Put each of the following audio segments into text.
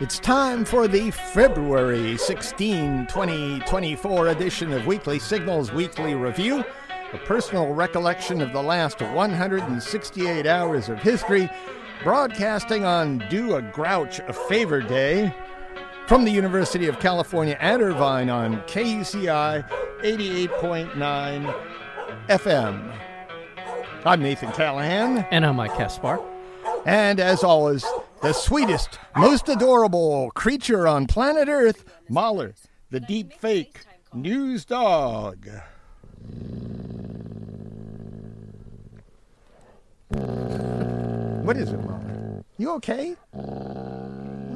It's time for the February 16, 2024 edition of Weekly Signals Weekly Review, a personal recollection of the last 168 hours of history, broadcasting on Do a Grouch a Favor Day from the University of California at Irvine on KUCI 88.9 FM. I'm Nathan Callahan. And I'm Mike Kaspar. And as always, the sweetest, most adorable creature on planet Earth, Mahler, the deep fake news dog. What is it, Mahler? You okay?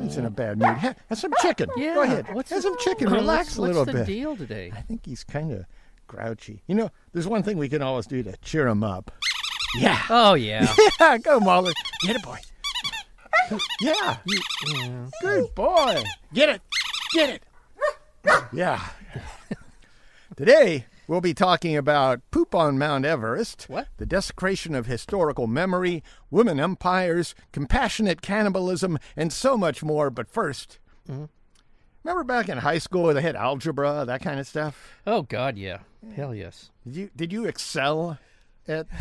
He's in a bad mood. Have some chicken. Yeah, go ahead. Have some chicken. Relax a little bit. What's the deal today? I think he's kind of grouchy. You know, there's one thing we can always do to cheer him up. Yeah. Oh, yeah. Yeah, go, Mahler. Get it, boy. Yeah. Good boy. Get it. Get it. Yeah. Today, we'll be talking about poop on Mount Everest, what? The desecration of historical memory, women empires, compassionate cannibalism, and so much more. But first, remember back in high school where they had algebra, that kind of stuff? Oh, God, yeah. Hell yes. Did you excel at math?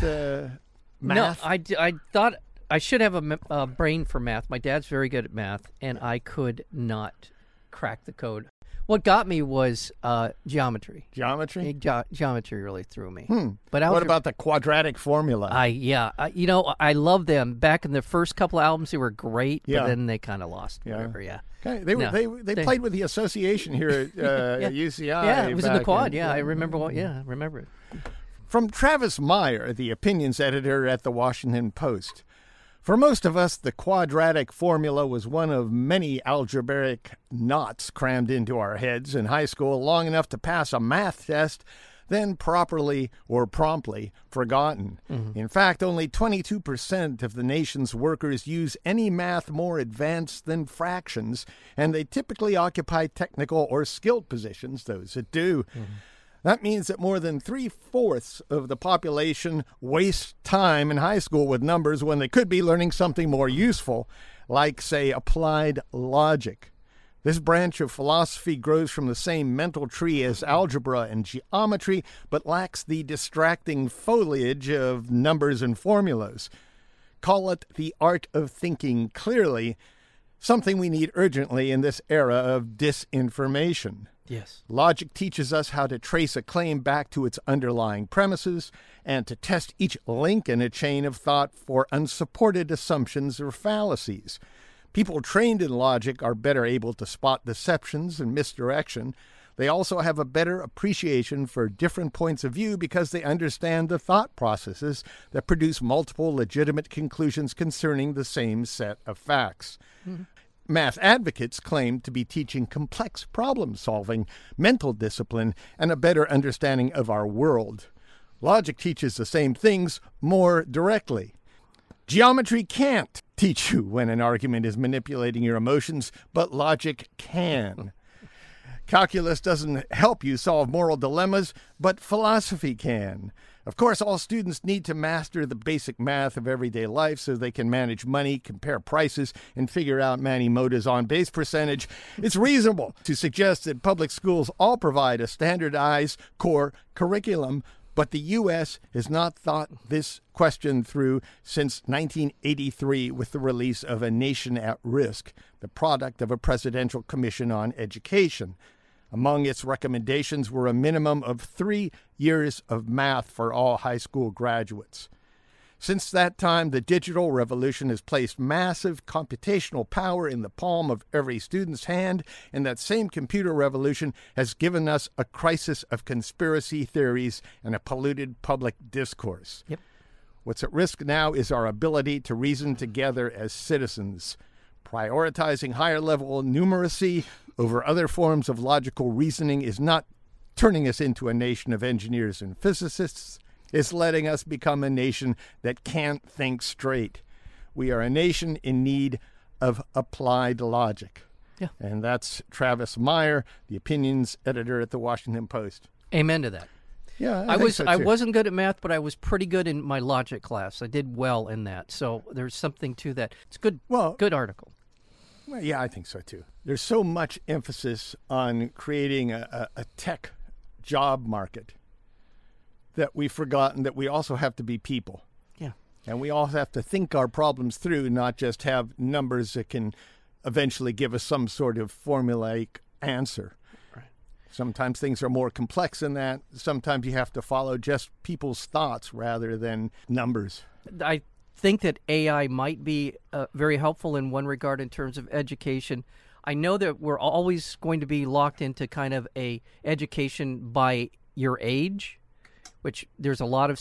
No, I thought I should have a brain for math. My dad's very good at math, and I could not crack the code. What got me was geometry. Geometry? Geometry really threw me. But what about the quadratic formula? I love them. Back in the first couple of albums, they were great, but then they kind of lost. Yeah. Whatever, yeah. Okay. They played with the association here at at UCI. Yeah, it was in the quad. I remember it. From Travis Meyer, the opinions editor at the Washington Post. For most of us, the quadratic formula was one of many algebraic knots crammed into our heads in high school long enough to pass a math test, then properly or promptly forgotten. In fact, only 22% of the nation's workers use any math more advanced than fractions, and they typically occupy technical or skilled positions, those that do. That means that more than 3/4 of the population waste time in high school with numbers when they could be learning something more useful, like, say, applied logic. This branch of philosophy grows from the same mental tree as algebra and geometry, but lacks the distracting foliage of numbers and formulas. Call it the art of thinking clearly, something we need urgently in this era of disinformation. Yes. Logic teaches us how to trace a claim back to its underlying premises and to test each link in a chain of thought for unsupported assumptions or fallacies. People trained in logic are better able to spot deceptions and misdirection. They also have a better appreciation for different points of view because they understand the thought processes that produce multiple legitimate conclusions concerning the same set of facts. Math advocates claim to be teaching complex problem-solving, mental discipline, and a better understanding of our world. Logic teaches the same things more directly. Geometry can't teach you when an argument is manipulating your emotions, but logic can. Calculus doesn't help you solve moral dilemmas, but philosophy can. Of course, all students need to master the basic math of everyday life so they can manage money, compare prices, and figure out Manny Mota's on-base percentage. It's reasonable to suggest that public schools all provide a standardized core curriculum, but the U.S. has not thought this question through since 1983 with the release of A Nation at Risk, the product of a presidential commission on education. Among its recommendations were a minimum of 3 years of math for all high school graduates. Since that time, the digital revolution has placed massive computational power in the palm of every student's hand, and that same computer revolution has given us a crisis of conspiracy theories and a polluted public discourse. Yep. What's at risk now is our ability to reason together as citizens. Prioritizing higher-level numeracy over other forms of logical reasoning is not turning us into a nation of engineers and physicists. It's letting us become a nation that can't think straight. We are a nation in need of applied logic. Yeah. And that's Travis Meyer, the opinions editor at the Washington Post. Amen to that. Yeah, I wasn't good at math, but I was pretty good in my logic class. I did well in that. So there's something to that. It's good article. Well, yeah, I think so too. There's so much emphasis on creating a tech job market that we've forgotten that we also have to be people. Yeah. And we also have to think our problems through, not just have numbers that can eventually give us some sort of formulaic answer. Right. Sometimes things are more complex than that. Sometimes you have to follow just people's thoughts rather than numbers. I think that AI might be very helpful in one regard in terms of education. I know that we're always going to be locked into kind of a education by your age, which there's a lot of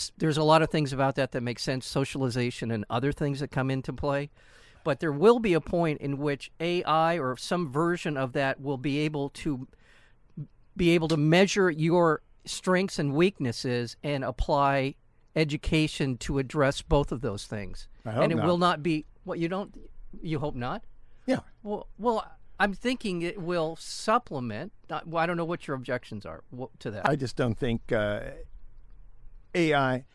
things about that make sense, socialization and other things that come into play. But there will be a point in which AI or some version of that will be able to measure your strengths and weaknesses and apply education to address both of those things. I hope and it not. Will not be what you don't. You hope not. Yeah. Well, I'm thinking it will supplement. I don't know what your objections are to that. I just don't think AI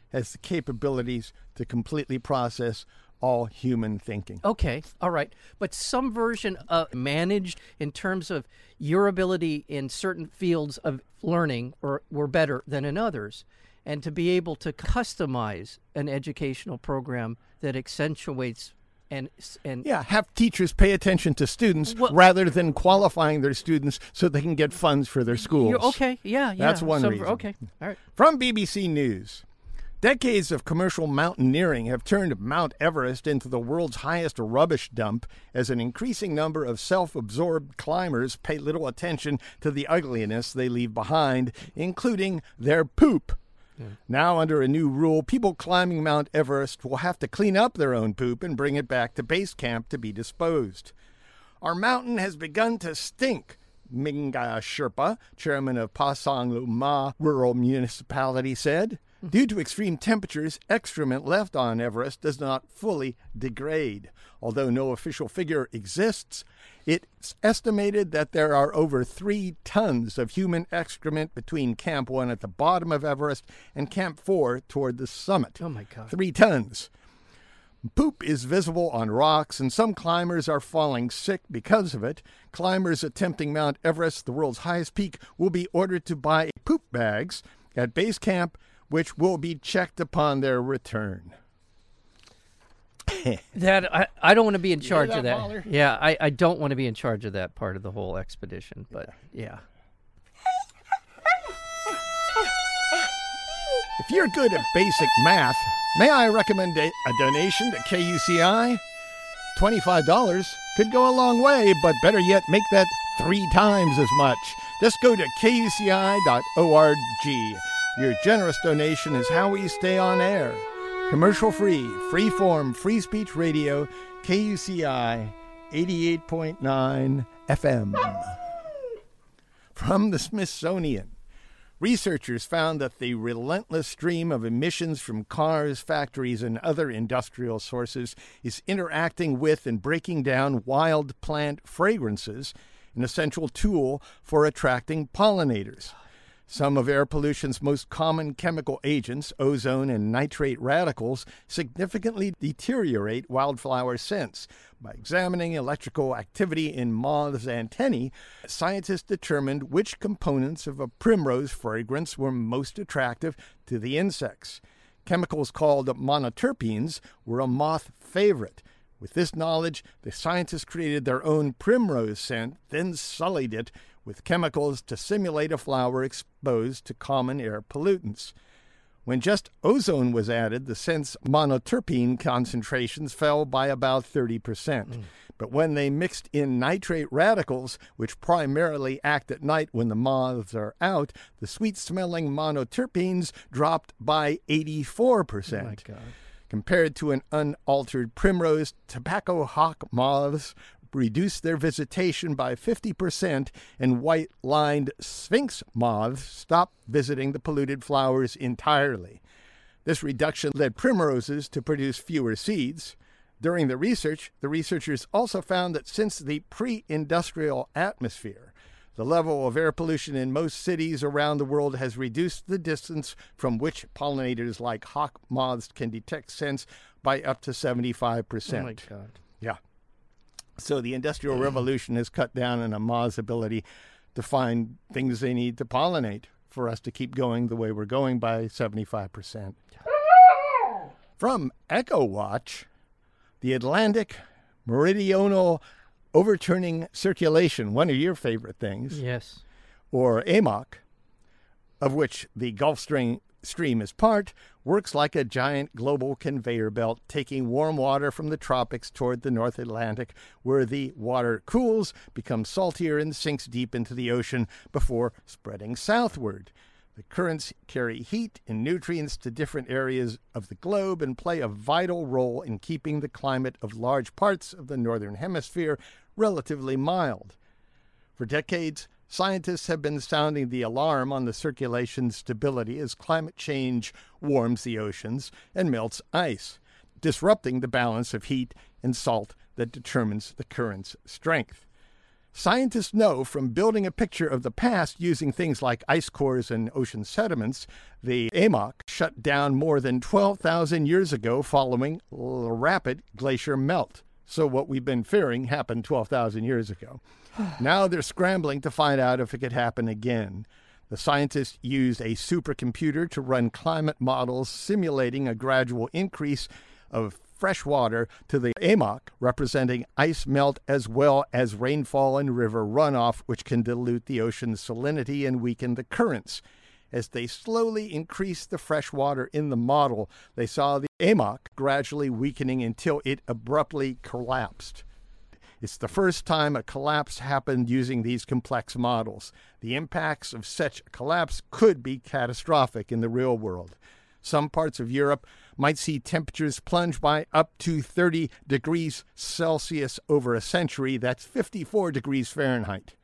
has the capabilities to completely process all human thinking. Okay. All right. But some version of managed in terms of your ability in certain fields of learning were better than in others. And to be able to customize an educational program that accentuates and have teachers pay attention to students rather than qualifying their students so they can get funds for their schools. Okay, yeah. That's one reason. Okay, all right. From BBC News, decades of commercial mountaineering have turned Mount Everest into the world's highest rubbish dump as an increasing number of self-absorbed climbers pay little attention to the ugliness they leave behind, including their poop. Now, under a new rule, people climbing Mount Everest will have to clean up their own poop and bring it back to base camp to be disposed. Our mountain has begun to stink, Minga Sherpa, chairman of Pasang Luma Rural Municipality, said. Due to extreme temperatures, excrement left on Everest does not fully degrade. Although no official figure exists, it's estimated that there are over 3 tons of human excrement between Camp 1 at the bottom of Everest and Camp 4 toward the summit. Oh, my God. 3 tons. Poop is visible on rocks, and some climbers are falling sick because of it. Climbers attempting Mount Everest, the world's highest peak, will be ordered to buy poop bags at base camp, which will be checked upon their return. That I don't want to be in charge of that. Mahler? Yeah, I don't want to be in charge of that part of the whole expedition, but yeah. If you're good at basic math, may I recommend a donation to KUCI? $25 could go a long way, but better yet, make that 3 times as much. Just go to kuci.org. Your generous donation is how we stay on air. Commercial-free, free-form, free-speech radio, KUCI, 88.9 FM. From the Smithsonian, researchers found that the relentless stream of emissions from cars, factories, and other industrial sources is interacting with and breaking down wild plant fragrances, an essential tool for attracting pollinators. Some of air pollution's most common chemical agents, ozone and nitrate radicals, significantly deteriorate wildflower scents. By examining electrical activity in moths' antennae, scientists determined which components of a primrose fragrance were most attractive to the insects. Chemicals called monoterpenes were a moth favorite. With this knowledge, the scientists created their own primrose scent, then sullied it with chemicals to simulate a flower exposed to common air pollutants. When just ozone was added, the scent's monoterpene concentrations fell by about 30%. But when they mixed in nitrate radicals, which primarily act at night when the moths are out, the sweet-smelling monoterpenes dropped by 84%. Oh my God. Compared to an unaltered primrose, tobacco hawk moths reduce their visitation by 50%, and white-lined sphinx moths stop visiting the polluted flowers entirely. This reduction led primroses to produce fewer seeds. During the research, the researchers also found that since the pre-industrial atmosphere, the level of air pollution in most cities around the world has reduced the distance from which pollinators like hawk moths can detect scents by up to 75%. Oh my God. Yeah. So the Industrial Revolution has cut down on Amma's ability to find things they need to pollinate for us to keep going the way we're going by 75%. From Echo Watch, the Atlantic Meridional Overturning Circulation, one of your favorite things. Yes. Or AMOC, of which the Gulf Stream is part, works like a giant global conveyor belt, taking warm water from the tropics toward the North Atlantic, where the water cools, becomes saltier, and sinks deep into the ocean before spreading southward. The currents carry heat and nutrients to different areas of the globe and play a vital role in keeping the climate of large parts of the Northern Hemisphere relatively mild. For decades, scientists have been sounding the alarm on the circulation stability as climate change warms the oceans and melts ice, disrupting the balance of heat and salt that determines the current's strength. Scientists know from building a picture of the past using things like ice cores and ocean sediments, the AMOC shut down more than 12,000 years ago following rapid glacier melt. So what we've been fearing happened 12,000 years ago. Now they're scrambling to find out if it could happen again. The scientists used a supercomputer to run climate models simulating a gradual increase of fresh water to the AMOC, representing ice melt as well as rainfall and river runoff, which can dilute the ocean's salinity and weaken the currents. As they slowly increased the fresh water in the model, they saw the AMOC gradually weakening until it abruptly collapsed. It's the first time a collapse happened using these complex models. The impacts of such a collapse could be catastrophic in the real world. Some parts of Europe might see temperatures plunge by up to 30 degrees Celsius over a century. That's 54 degrees Fahrenheit.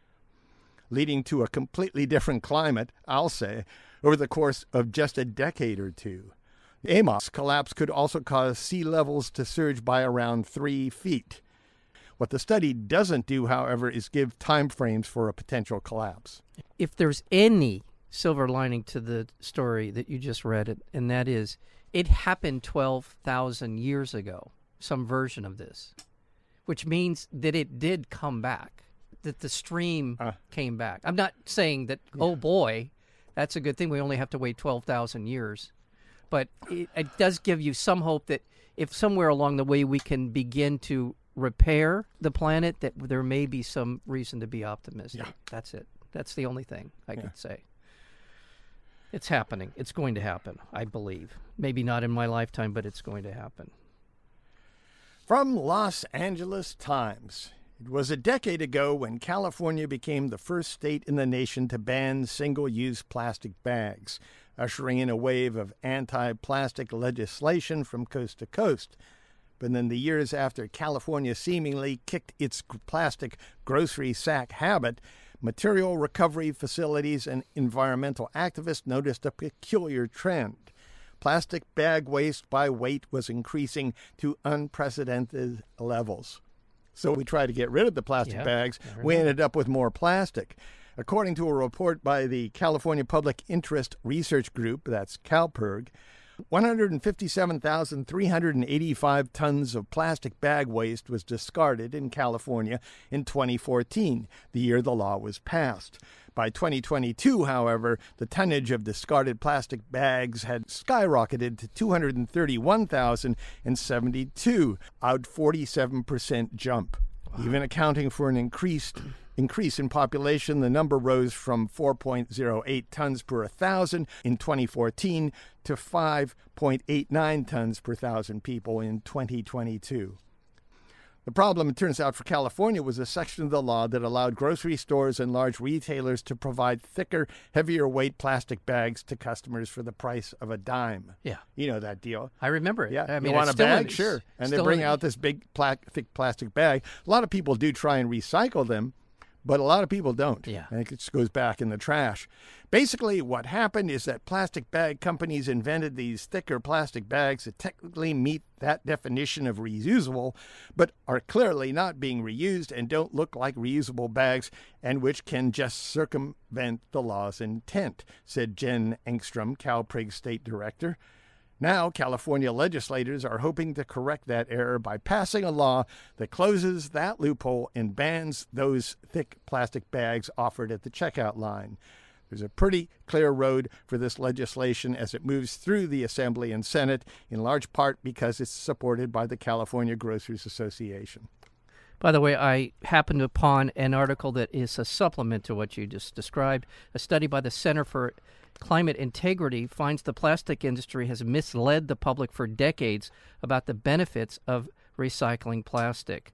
Leading to a completely different climate, I'll say, over the course of just a decade or two. The AMOC's collapse could also cause sea levels to surge by around 3 feet. What the study doesn't do, however, is give timeframes for a potential collapse. If there's any silver lining to the story that you just read, and that is it happened 12,000 years ago, some version of this, which means that it did come back. That the stream came back. I'm not saying that, oh boy, that's a good thing. We only have to wait 12,000 years. But it does give you some hope that if somewhere along the way we can begin to repair the planet, that there may be some reason to be optimistic. Yeah. That's it. That's the only thing I could say. It's happening. It's going to happen, I believe. Maybe not in my lifetime, but it's going to happen. From Los Angeles Times. It was a decade ago when California became the first state in the nation to ban single-use plastic bags, ushering in a wave of anti-plastic legislation from coast to coast. But in the years after California seemingly kicked its plastic grocery sack habit, material recovery facilities and environmental activists noticed a peculiar trend. Plastic bag waste by weight was increasing to unprecedented levels. So we tried to get rid of the plastic bags. We ended up with more plastic. According to a report by the California Public Interest Research Group, that's CalPERG, 157,385 tons of plastic bag waste was discarded in California in 2014, the year the law was passed. By 2022, however, the tonnage of discarded plastic bags had skyrocketed to 231,072, a 47% jump. Wow. Even accounting for an increase in population, the number rose from 4.08 tons per 1,000 in 2014 to 5.89 tons per 1,000 people in 2022. The problem, it turns out, for California was a section of the law that allowed grocery stores and large retailers to provide thicker, heavier-weight plastic bags to customers for the price of a dime. Yeah. You know that deal. I remember it. Yeah. I mean, you want a bag? Sure. And they bring out this big, thick plastic bag. A lot of people do try and recycle them, but a lot of people don't. Yeah. And it just goes back in the trash. Basically, what happened is that plastic bag companies invented these thicker plastic bags that technically meet that definition of reusable, but are clearly not being reused and don't look like reusable bags, and which can just circumvent the law's intent, said Jen Engstrom, CalPERG state director. Now, California legislators are hoping to correct that error by passing a law that closes that loophole and bans those thick plastic bags offered at the checkout line. There's a pretty clear road for this legislation as it moves through the Assembly and Senate, in large part because it's supported by the California Grocers Association. By the way, I happened upon an article that is a supplement to what you just described. A study by the Center for Climate Integrity finds the plastic industry has misled the public for decades about the benefits of recycling plastic.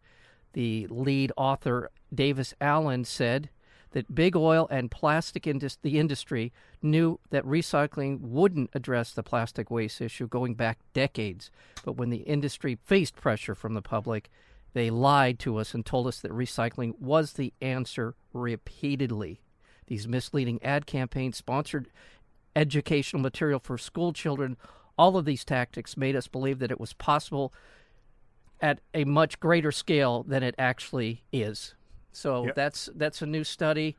The lead author, Davis Allen, said that big oil and plastic the industry knew that recycling wouldn't address the plastic waste issue going back decades. But when the industry faced pressure from the public, they lied to us and told us that recycling was the answer repeatedly. These misleading ad campaigns, sponsored educational material for school children, all of these tactics made us believe that it was possible at a much greater scale than it actually is. So yep. That's a new study.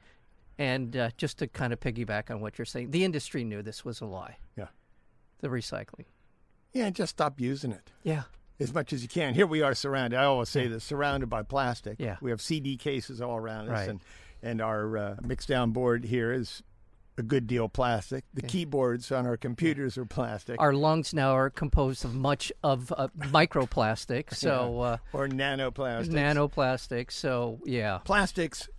And just to kind of piggyback on what you're saying, the industry knew this was a lie. Yeah. The recycling. Yeah, and just stop using it. Yeah. As much as you can. Here we are surrounded. I always say this, surrounded by plastic. Yeah. We have CD cases all around us. Right. And our mixed down board here is a good deal plastic. The keyboards on our computers are plastic. Our lungs now are composed of much of microplastic. So, or nanoplastics. Nanoplastics. So, yeah. Plastics.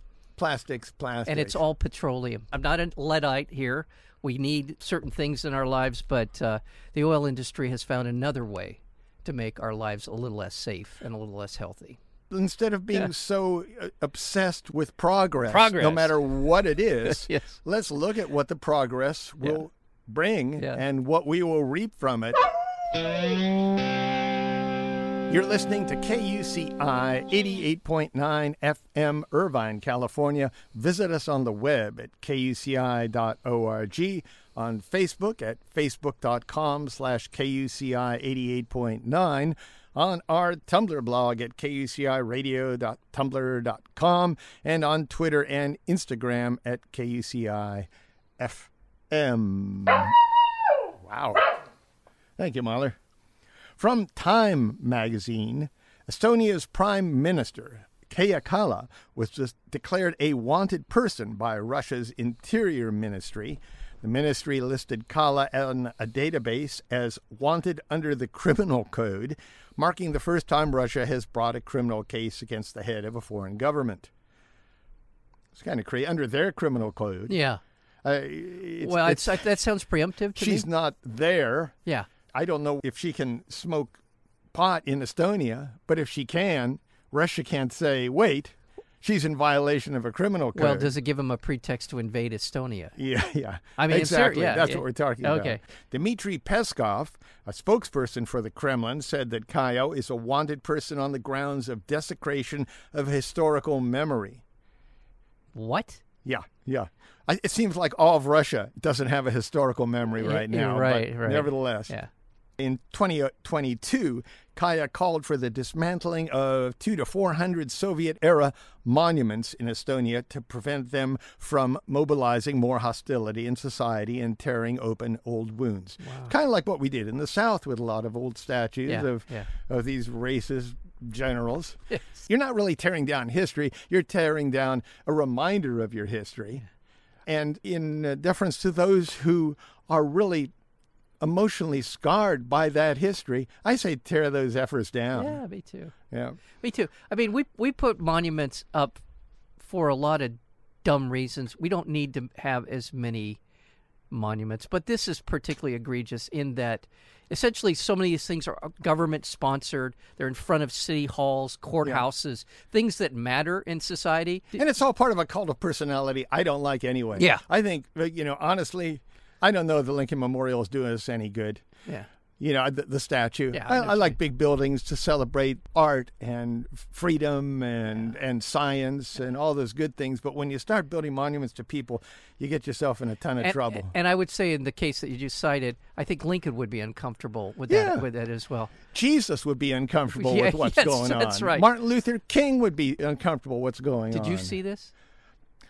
And it's all petroleum. I'm not a Luddite here. We need certain things in our lives, but the oil industry has found another way to make our lives a little less safe and a little less healthy. Instead of being so obsessed with progress, no matter what it is, let's look at what the progress will bring and what we will reap from it. You're listening to KUCI 88.9 FM, Irvine, California. Visit us on the web at kuci.org, on Facebook at facebook.com/KUCI 88.9, on our Tumblr blog at kuciradio.tumblr.com, and on Twitter and Instagram at KUCI FM. Wow. Thank you, Mahler. From Time magazine, Estonia's Prime Minister, Kaya Kala, was just declared a wanted person by Russia's Interior Ministry. The ministry listed Kala on a database as wanted under the criminal code, marking the first time Russia has brought a criminal case against the head of a foreign government. It's kind of crazy. Under their criminal code. Yeah. It's that sounds preemptive to me. She's not there. Yeah. I don't know if she can smoke pot in Estonia, but if she can, Russia can't say, wait, she's in violation of a criminal code. Well, does it give them a pretext to invade Estonia? Yeah. I mean, exactly. That's what we're talking about. Dmitry Peskov, a spokesperson for the Kremlin, said that Kaya is a wanted person on the grounds of desecration of historical memory. What? Yeah. It seems like all of Russia doesn't have a historical memory right now. Right. Nevertheless. Yeah. In 2022, Kaya called for the dismantling of 200 to 400 Soviet-era monuments in Estonia to prevent them from mobilizing more hostility in society and tearing open old wounds. Wow. Kind of like what we did in the South with a lot of old statues of these racist generals. Yes. You're not really tearing down history. You're tearing down a reminder of your history. And in deference to those who are really emotionally scarred by that history, I say tear those efforts down. Yeah, me too. I mean, we put monuments up for a lot of dumb reasons. We don't need to have as many monuments, but this is particularly egregious in that essentially so many of these things are government sponsored. They're in front of city halls, courthouses, things that matter in society. And it's all part of a cult of personality I don't like anyway. Yeah. I think, honestly, I don't know if the Lincoln Memorial is doing us any good. Yeah. The statue. Yeah, I like big buildings to celebrate art and freedom and science and all those good things. But when you start building monuments to people, you get yourself in a ton of trouble. And I would say in the case that you just cited, I think Lincoln would be uncomfortable with that as well. Jesus would be uncomfortable with what's going on. That's right. Martin Luther King would be uncomfortable with what's going on. Did you see this?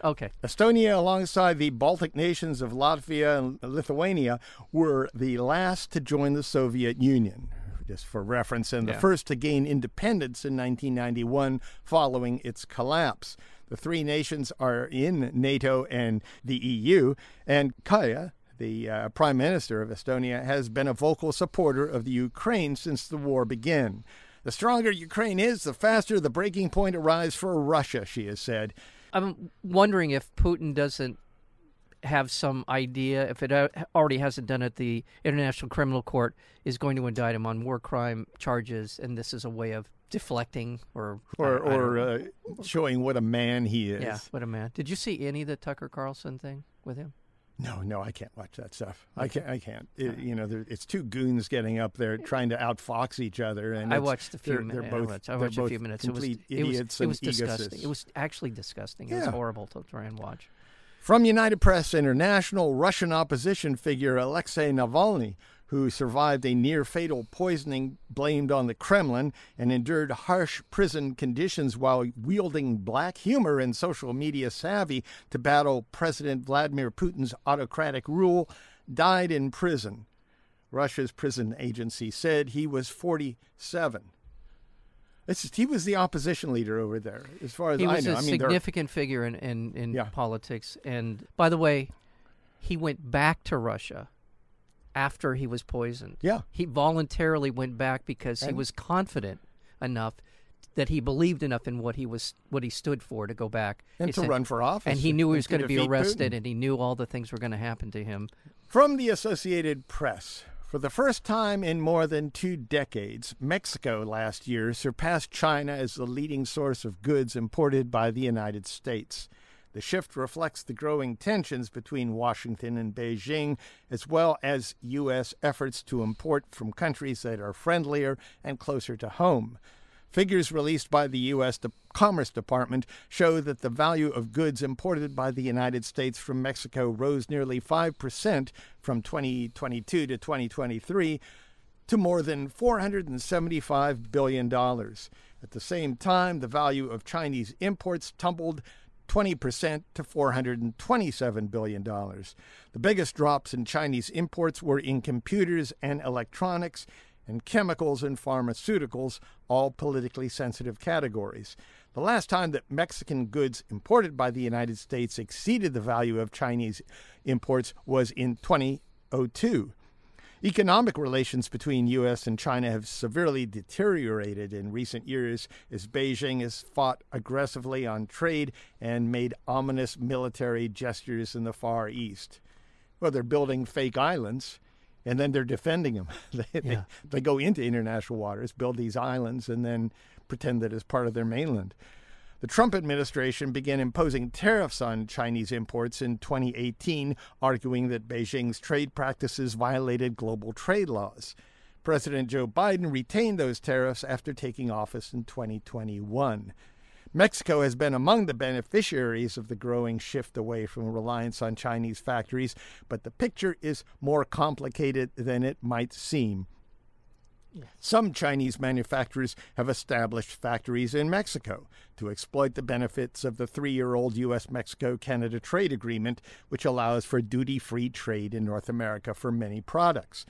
Okay. Estonia, alongside the Baltic nations of Latvia and Lithuania, were the last to join the Soviet Union, just for reference, and the first to gain independence in 1991 following its collapse. The three nations are in NATO and the EU, and Kaya, the Prime Minister of Estonia, has been a vocal supporter of the Ukraine since the war began. The stronger Ukraine is, the faster the breaking point arrives for Russia, she has said. I'm wondering if Putin doesn't have some idea, if it already hasn't done it, the International Criminal Court is going to indict him on war crime charges, and this is a way of deflecting or showing what a man he is. Yeah, what a man. Did you see any of the Tucker Carlson thing with him? No, I can't watch that stuff. I can't. It's two goons getting up there trying to outfox each other. And I watched a few minutes. I watched a few minutes. It was disgusting. It was actually disgusting. It was horrible to try and watch. From United Press International, Russian opposition figure Alexei Navalny, who survived a near-fatal poisoning blamed on the Kremlin and endured harsh prison conditions while wielding black humor and social media savvy to battle President Vladimir Putin's autocratic rule, died in prison. Russia's prison agency said he was 47. He was the opposition leader over there, as far as I know. He was a significant figure in politics. And, by the way, he went back to Russia after he was poisoned. Yeah. He voluntarily went back because he was confident enough that he believed enough in what he stood for to go back. And to run for office. And he knew he was going to be arrested, and he knew all the things were going to happen to him. From the Associated Press, for the first time in more than 2 decades, Mexico last year surpassed China as the leading source of goods imported by the United States. The shift reflects the growing tensions between Washington and Beijing, as well as U.S. efforts to import from countries that are friendlier and closer to home. Figures released by the U.S. Commerce Department show that the value of goods imported by the United States from Mexico rose nearly 5% from 2022 to 2023 to more than $475 billion. At the same time, the value of Chinese imports tumbled 20% to $427 billion. The biggest drops in Chinese imports were in computers and electronics and chemicals and pharmaceuticals, all politically sensitive categories. The last time that Mexican goods imported by the United States exceeded the value of Chinese imports was in 2002. Economic relations between U.S. and China have severely deteriorated in recent years as Beijing has fought aggressively on trade and made ominous military gestures in the Far East. Well, they're building fake islands, and then they're defending them. They go into international waters, build these islands, and then pretend that it's part of their mainland. The Trump administration began imposing tariffs on Chinese imports in 2018, arguing that Beijing's trade practices violated global trade laws. President Joe Biden retained those tariffs after taking office in 2021. Mexico has been among the beneficiaries of the growing shift away from reliance on Chinese factories, but the picture is more complicated than it might seem. Some Chinese manufacturers have established factories in Mexico to exploit the benefits of the 3-year-old U.S.-Mexico-Canada trade agreement, which allows for duty-free trade in North America for many products.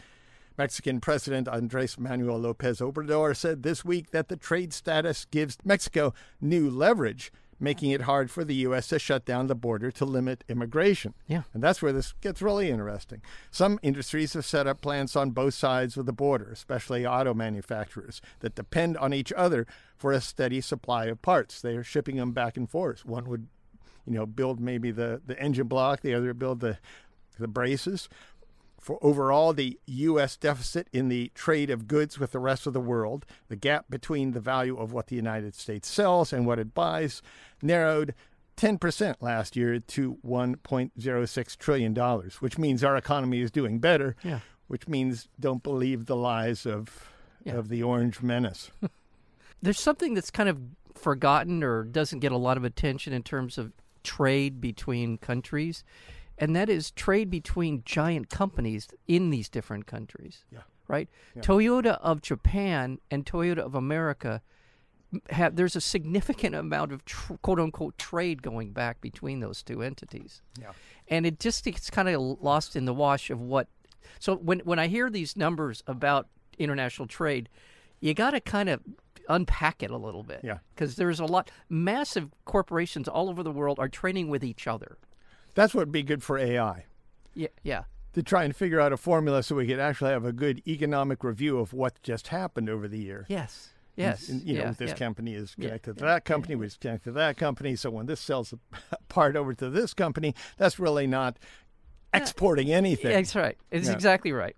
Mexican President Andrés Manuel López Obrador said this week that the trade status gives Mexico new leverage, making it hard for the U.S. to shut down the border to limit immigration. Yeah. And that's where this gets really interesting. Some industries have set up plants on both sides of the border, especially auto manufacturers, that depend on each other for a steady supply of parts. They are shipping them back and forth. One would, build maybe the engine block, the other build the braces. For overall, the U.S. deficit in the trade of goods with the rest of the world, the gap between the value of what the United States sells and what it buys, narrowed 10% last year to $1.06 trillion, which means our economy is doing better, which means don't believe the lies of the Orange Menace. There's something that's kind of forgotten or doesn't get a lot of attention in terms of trade between countries, and that is trade between giant companies in these different countries, right? Yeah. Toyota of Japan and Toyota of America there's a significant amount of quote-unquote trade going back between those two entities. Yeah. And it just it's kind of lost in the wash of what. So when I hear these numbers about international trade, you got to kind of unpack it a little bit. Yeah. Because there's a lot. Massive corporations all over the world are trading with each other. That's what would be good for AI. Yeah. Yeah. To try and figure out a formula so we could actually have a good economic review of what just happened over the year. Yes. Yes. And, you know, this company is connected to that company, which is connected to that company. So when this sells a part over to this company, that's really not exporting anything. That's right. It's exactly right.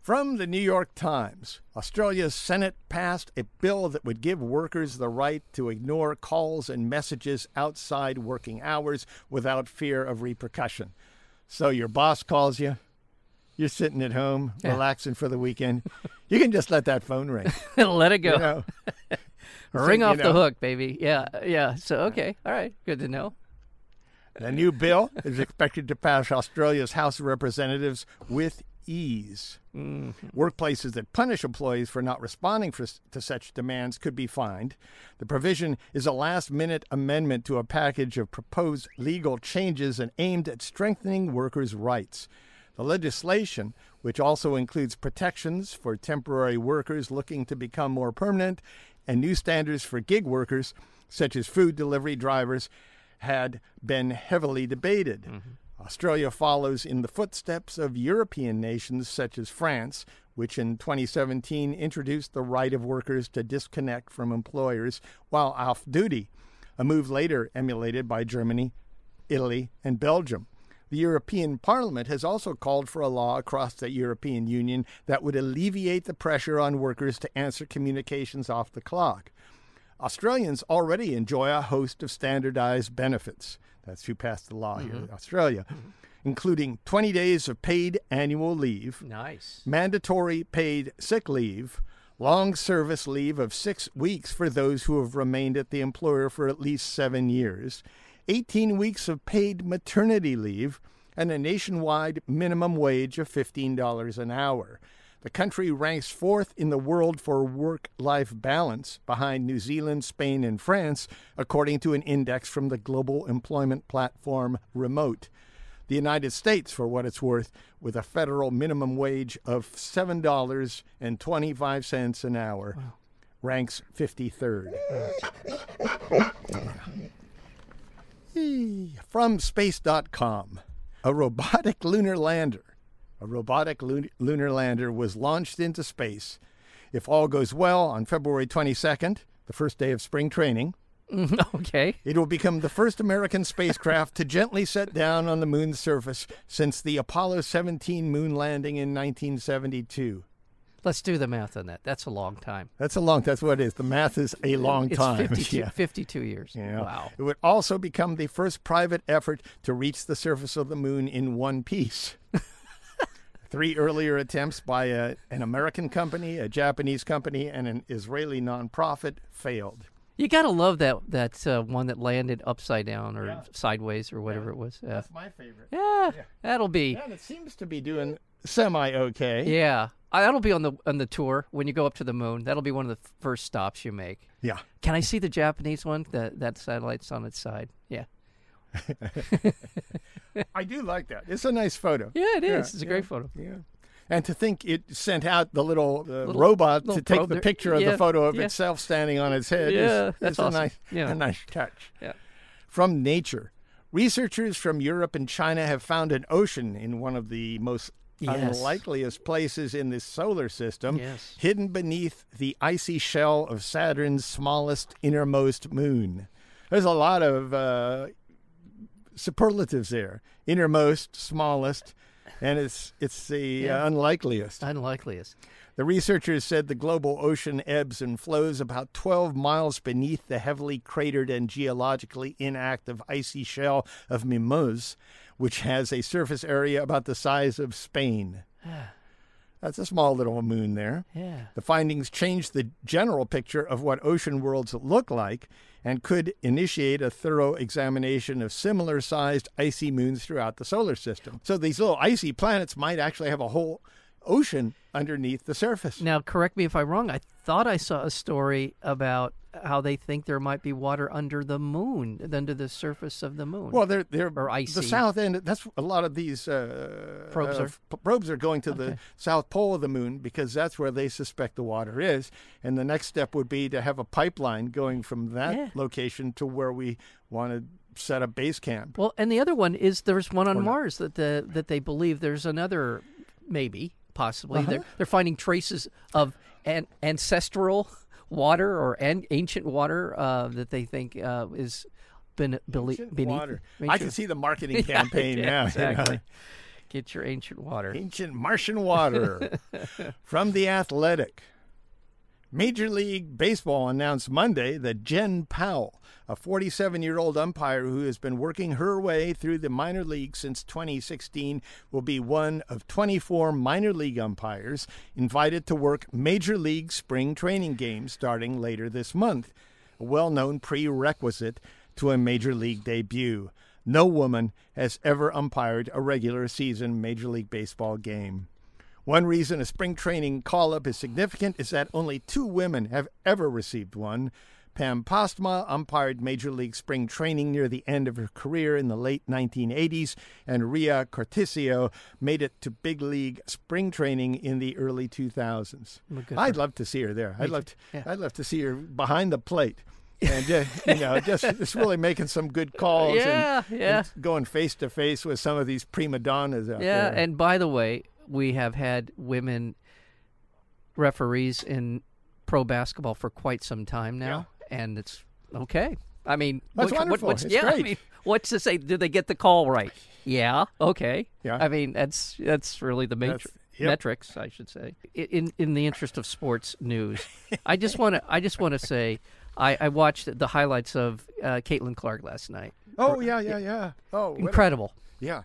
From the New York Times, Australia's Senate passed a bill that would give workers the right to ignore calls and messages outside working hours without fear of repercussion. So your boss calls you. You're sitting at home, relaxing for the weekend. You can just let that phone ring. Let it go. You know? Ring off the hook, baby. Yeah, yeah. So, okay. All right. Good to know. The new bill is expected to pass Australia's House of Representatives with ease. Mm-hmm. Workplaces that punish employees for not responding to such demands could be fined. The provision is a last-minute amendment to a package of proposed legal changes and aimed at strengthening workers' rights. The legislation, which also includes protections for temporary workers looking to become more permanent and new standards for gig workers, such as food delivery drivers, had been heavily debated. Mm-hmm. Australia follows in the footsteps of European nations such as France, which in 2017 introduced the right of workers to disconnect from employers while off duty, a move later emulated by Germany, Italy, and Belgium. The European Parliament has also called for a law across the European Union that would alleviate the pressure on workers to answer communications off the clock. Australians already enjoy a host of standardized benefits. That's who passed the law here in Australia, including 20 days of paid annual leave, nice, mandatory paid sick leave, long service leave of 6 weeks for those who have remained at the employer for at least 7 years, 18 weeks of paid maternity leave, and a nationwide minimum wage of $15 an hour. The country ranks fourth in the world for work-life balance, behind New Zealand, Spain, and France, according to an index from the global employment platform Remote. The United States, for what it's worth, with a federal minimum wage of $7.25 an hour, ranks 53rd. From space.com, a robotic lunar lander was launched into space. If all goes well, on February 22nd, the first day of spring training, it will become the first American spacecraft to gently set down on the moon's surface since the Apollo 17 moon landing in 1972. Let's do the math on that. That's a long time. That's what it is. The math is a long time. It's 52 years. Yeah. Wow. It would also become the first private effort to reach the surface of the moon in one piece. Three earlier attempts by an American company, a Japanese company, and an Israeli nonprofit failed. You got to love that one that landed upside down or sideways or whatever it was. That's my favorite. Yeah, that'll be. Yeah, it seems to be doing semi-okay. Yeah. That'll be on the tour when you go up to the moon. That'll be one of the first stops you make. Yeah. Can I see the Japanese one? That satellite's on its side. Yeah. I do like that. It's a nice photo. Yeah, it is. Yeah, it's a great photo. Yeah. And to think it sent out the little robot little to take the picture of the photo of itself standing on its head. Yeah, that's awesome. A nice touch. Yeah. From Nature, researchers from Europe and China have found an ocean in one of the most unlikeliest places in this solar system, hidden beneath the icy shell of Saturn's smallest innermost moon. There's a lot of superlatives there: innermost, smallest, and it's the unlikeliest. The researchers said the global ocean ebbs and flows about 12 miles beneath the heavily cratered and geologically inactive icy shell of Mimose, which has a surface area about the size of Spain. That's a small little moon there. Yeah. The findings change the general picture of what ocean worlds look like and could initiate a thorough examination of similar-sized icy moons throughout the solar system. So these little icy planets might actually have a whole ocean underneath the surface. Now, correct me if I'm wrong. I thought I saw a story about how they think there might be water under the moon, under the surface of the moon. Well, or icy. The south end, that's a lot of these probes are going to the south pole of the moon because that's where they suspect the water is. And the next step would be to have a pipeline going from that location to where we want to set up base camp. Well, and the other one is there's one on Mars that they believe there's another, maybe, possibly. They're finding traces of ancestral water or ancient water that they think is been beneath. Water. I can see the marketing campaign now. Exactly. You know? Get your ancient water. Ancient Martian water from The Athletic. Major League Baseball announced Monday that Jen Powell, a 47-year-old umpire who has been working her way through the minor leagues since 2016, will be one of 24 minor league umpires invited to work Major League spring training games starting later this month, a well-known prerequisite to a major league debut. No woman has ever umpired a regular season Major League Baseball game. One reason a spring training call-up is significant is that only 2 women have ever received one. Pam Postma umpired Major League spring training near the end of her career in the late 1980s, and Rhea Corticio made it to big league spring training in the early 2000s. I'd love to see her there. I'd love to see her behind the plate. And just really making some good calls and going face-to-face with some of these prima donnas out there. Yeah, and by the way, we have had women referees in pro basketball for quite some time now, and it's okay. I mean, that's wonderful. Great. I mean, what's to say? Do they get the call right? Yeah. Okay. Yeah. I mean, that's really the metrics, I should say. In the interest of sports news, I just want to say I watched the highlights of Caitlin Clark last night. Oh yeah. Oh, incredible. Yeah.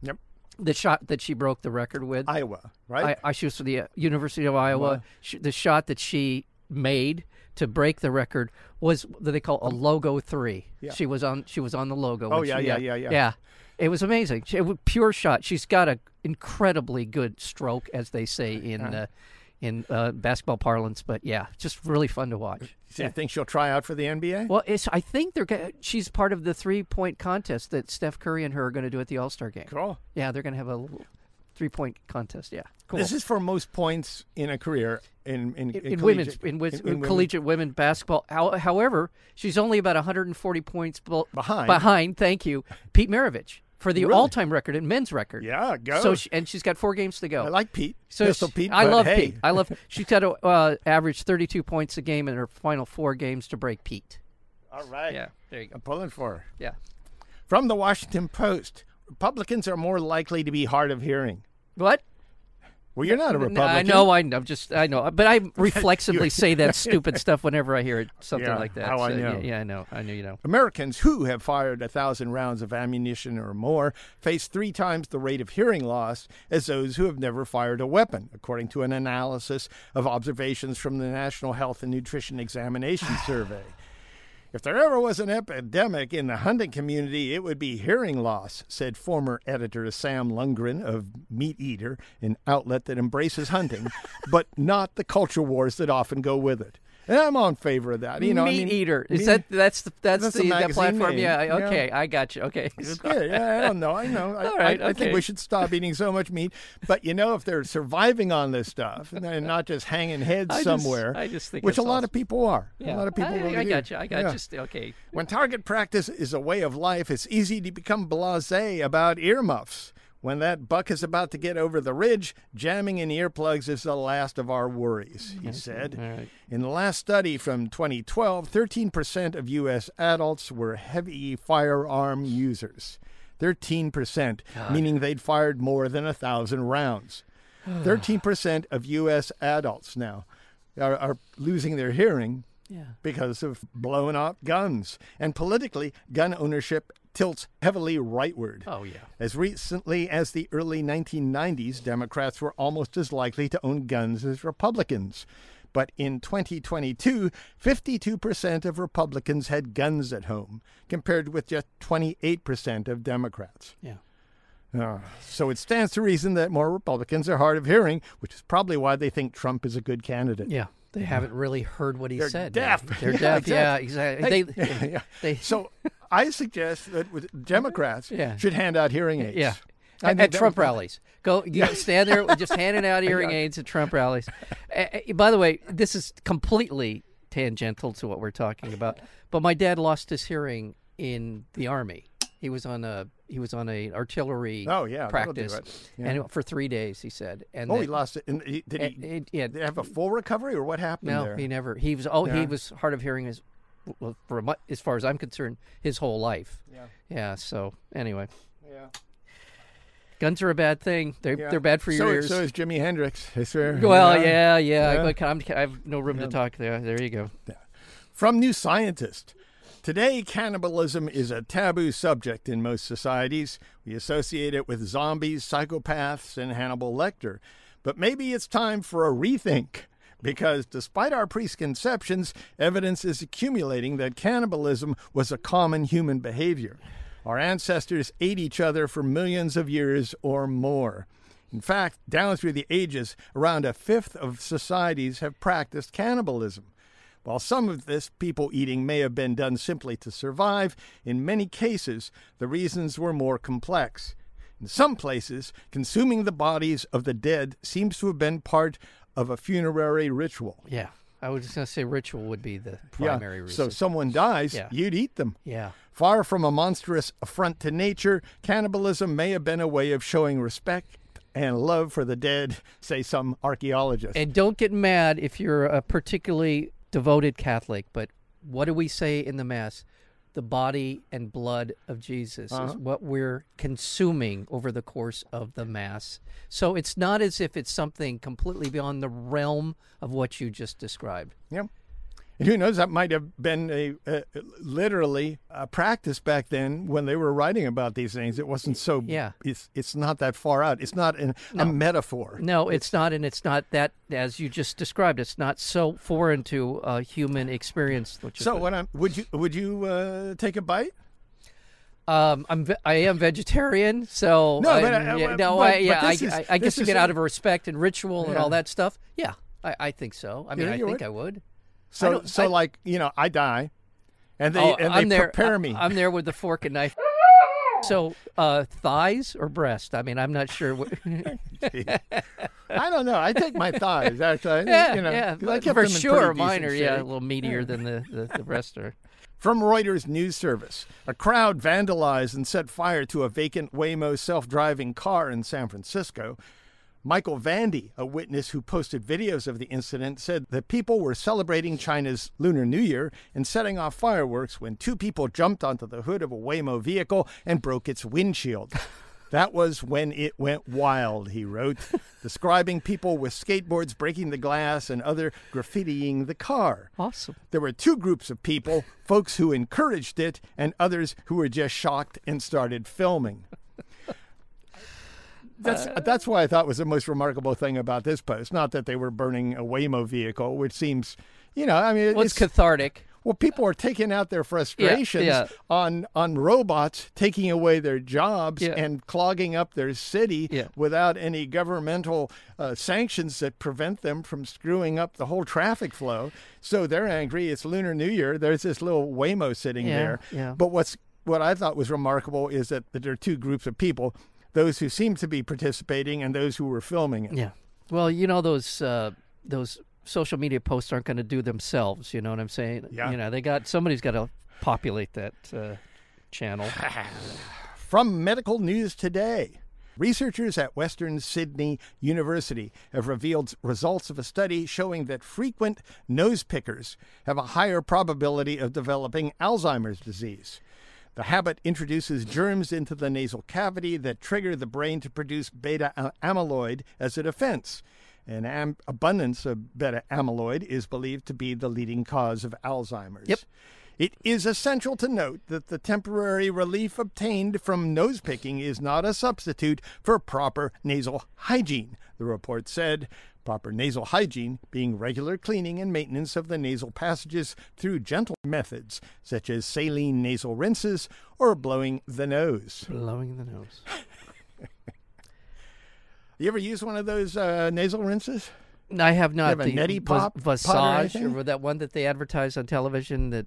Yep. The shot that she broke the record with. Iowa, right? She was for the University of Iowa. The shot that she made to break the record was what they call a logo 3. Yeah. She was on the logo. Oh, yeah. It was amazing. It was a pure shot. She's got an incredibly good stroke, as they say in basketball parlance. But, yeah, just really fun to watch. So you think she'll try out for the NBA? Well, I think she's part of the three-point contest that Steph Curry and her are going to do at the All-Star game. Cool. Yeah, they're going to have a little three-point contest. Yeah, cool. This is for most points in a career in collegiate women basketball. However, she's only about 140 points behind. Thank you, Pete Maravich. For the all-time record and men's record. Yeah, go. So she's got 4 games to go. I like Pete. Pete. I love. She's got to average 32 points a game in her final 4 games to break Pete. All right. Yeah, there you go. I'm pulling for her. Yeah. From the Washington Post, Republicans are more likely to be hard of hearing. What? Well, you're not a Republican. I know. But I reflexively say that stupid stuff whenever I hear it, something like that. I know. Yeah, I know. I know you know. Americans who have fired 1,000 rounds of ammunition or more face 3 times the rate of hearing loss as those who have never fired a weapon, according to an analysis of observations from the National Health and Nutrition Examination Survey. If there ever was an epidemic in the hunting community, it would be hearing loss, said former editor Sam Lundgren of Meat Eater, an outlet that embraces hunting, but not the culture wars that often go with it. And I'm all in favor of that. Meat Eater. That's the platform? Name. Yeah, okay. I got you. Okay. It's good. Yeah, I don't know. I know. I think we should stop eating so much meat. But, if they're surviving on this stuff and not just hanging heads somewhere, I just think which a lot of people are. Yeah. A lot of people really I got you. I got you. Okay. When target practice is a way of life, it's easy to become blasé about earmuffs. When that buck is about to get over the ridge, jamming in earplugs is the last of our worries, he said. Right. In the last study from 2012, 13% of U.S. adults were heavy firearm users. 13%, meaning they'd fired more than 1,000 rounds. 13% of U.S. adults now are losing their hearing because of blown out guns. And politically, gun ownership tilts heavily rightward. Oh, yeah. As recently as the early 1990s, Democrats were almost as likely to own guns as Republicans. But in 2022, 52% of Republicans had guns at home, compared with just 28% of Democrats. Yeah. So it stands to reason that more Republicans are hard of hearing, which is probably why they think Trump is a good candidate. Yeah. They haven't really heard what he said. Deaf. They're deaf. Yeah, exactly. So I suggest that Democrats should hand out hearing aids. Yeah. At Trump rallies. Go stand there just handing out hearing aids at Trump rallies. By the way, this is completely tangential to what we're talking about, but my dad lost his hearing in the Army. He was on an artillery practice, and for 3 days he said. And he lost it. And did he have a full recovery, or what happened? No, there? He never. He was he was hard of hearing as far as I'm concerned, his whole life. Yeah. So anyway, guns are a bad thing. They're bad for your ears. So is Jimi Hendrix. I have no room to talk there. There you go. Yeah. From New Scientist. Today, cannibalism is a taboo subject in most societies. We associate it with zombies, psychopaths, and Hannibal Lecter. But maybe it's time for a rethink, because despite our preconceptions, evidence is accumulating that cannibalism was a common human behavior. Our ancestors ate each other for millions of years or more. In fact, down through the ages, around a fifth of societies have practiced cannibalism. While some of this people eating may have been done simply to survive, in many cases, the reasons were more complex. In some places, consuming the bodies of the dead seems to have been part of a funerary ritual. Yeah, I was just going to say ritual would be the primary reason. So someone dies, you'd eat them. Yeah. Far from a monstrous affront to nature, cannibalism may have been a way of showing respect and love for the dead, say some archaeologists. And don't get mad if you're a particularly devoted Catholic, but what do we say in the Mass? The body and blood of Jesus is what we're consuming over the course of the Mass. So it's not as if it's something completely beyond the realm of what you just described. Yeah. And who knows, that might have been literally a practice back then when they were writing about these things. It wasn't so, it's not that far out. It's not a metaphor. No, it's not, and it's not that, as you just described, it's not so foreign to human experience. So would you take a bite? I am vegetarian, so I guess you get out of respect and ritual and all that stuff. Yeah, I think so. I mean, I think I would. So I die, and they prepare me. I'm there with the fork and knife. So, thighs or breast? I mean, I'm not sure. I don't know. I take my thighs, actually. For sure, mine are a little meatier than the breast are. From Reuters News Service, a crowd vandalized and set fire to a vacant Waymo self-driving car in San Francisco. Michael Vandy, a witness who posted videos of the incident, said that people were celebrating China's Lunar New Year and setting off fireworks when two people jumped onto the hood of a Waymo vehicle and broke its windshield. That was when it went wild, he wrote, describing people with skateboards breaking the glass and other graffitiing the car. Awesome. There were two groups of people, folks who encouraged it and others who were just shocked and started filming. That's why I thought was the most remarkable thing about this post. Not that they were burning a Waymo vehicle, which seems, it's cathartic. Well, people are taking out their frustrations on robots taking away their jobs and clogging up their city without any governmental sanctions that prevent them from screwing up the whole traffic flow. So they're angry. It's Lunar New Year. There's this little Waymo sitting there. Yeah. But what I thought was remarkable is that there are two groups of people. Those who seemed to be participating and those who were filming it. Yeah. Well, those social media posts aren't going to do themselves. You know what I'm saying? Yeah. Somebody's got to populate that channel. From Medical News Today, researchers at Western Sydney University have revealed results of a study showing that frequent nose pickers have a higher probability of developing Alzheimer's disease. The habit introduces germs into the nasal cavity that trigger the brain to produce beta amyloid as a defense. An abundance of beta amyloid is believed to be the leading cause of Alzheimer's. Yep. It is essential to note that the temporary relief obtained from nose picking is not a substitute for proper nasal hygiene, the report said. Proper nasal hygiene being regular cleaning and maintenance of the nasal passages through gentle methods, such as saline nasal rinses or blowing the nose. You ever use one of those nasal rinses? I have not. Have the neti pop, Visage, or that one that they advertise on television. That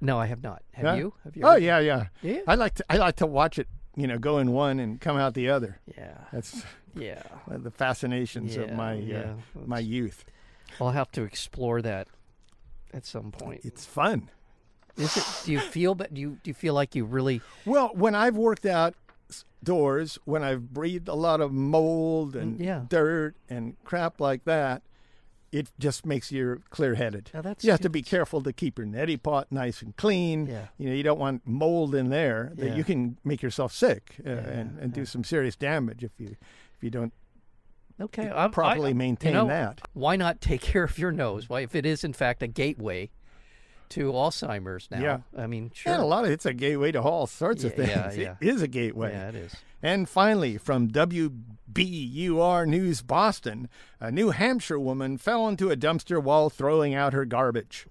no, I have not. Have you? Have you? Oh yeah, yeah, yeah. I like to watch it. You know, go in one and come out the other. Yeah, that's one of the fascinations of my my youth. I'll have to explore that at some point. It's fun. Is it? Do you feel? Do you feel like you really? Well, when I've worked out doors, when I've breathed a lot of mold and dirt and crap like that, it just makes you clear-headed. Now that's you have to be careful to keep your neti pot nice and clean. Yeah. You know, you don't want mold in there that you can make yourself sick and do some serious damage if you don't properly maintain that. Why not take care of your nose? Why, if it is in fact a gateway to Alzheimer's now. Yeah. I mean, sure. And it's a gateway to all sorts of things. Yeah, yeah. It is a gateway. Yeah, it is. And finally, from WBUR News Boston, a New Hampshire woman fell into a dumpster while throwing out her garbage.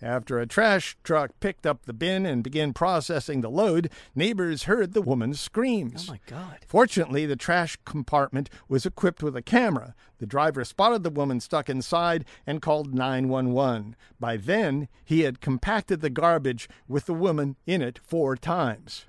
After a trash truck picked up the bin and began processing the load, neighbors heard the woman's screams. Oh, my God. Fortunately, the trash compartment was equipped with a camera. The driver spotted the woman stuck inside and called 911. By then, he had compacted the garbage with the woman in it 4 times.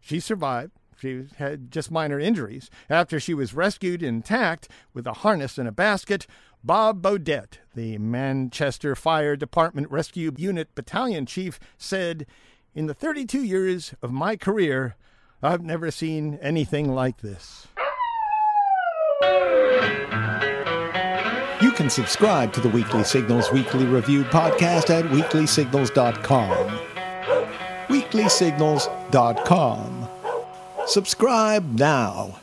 She survived. She had just minor injuries. After she was rescued intact with a harness and a basket, Bob Baudette, the Manchester Fire Department Rescue Unit Battalion Chief, said, "In the 32 years of my career, I've never seen anything like this." You can subscribe to the Weekly Signals Weekly Review podcast at weeklysignals.com. weeklysignals.com. Subscribe now.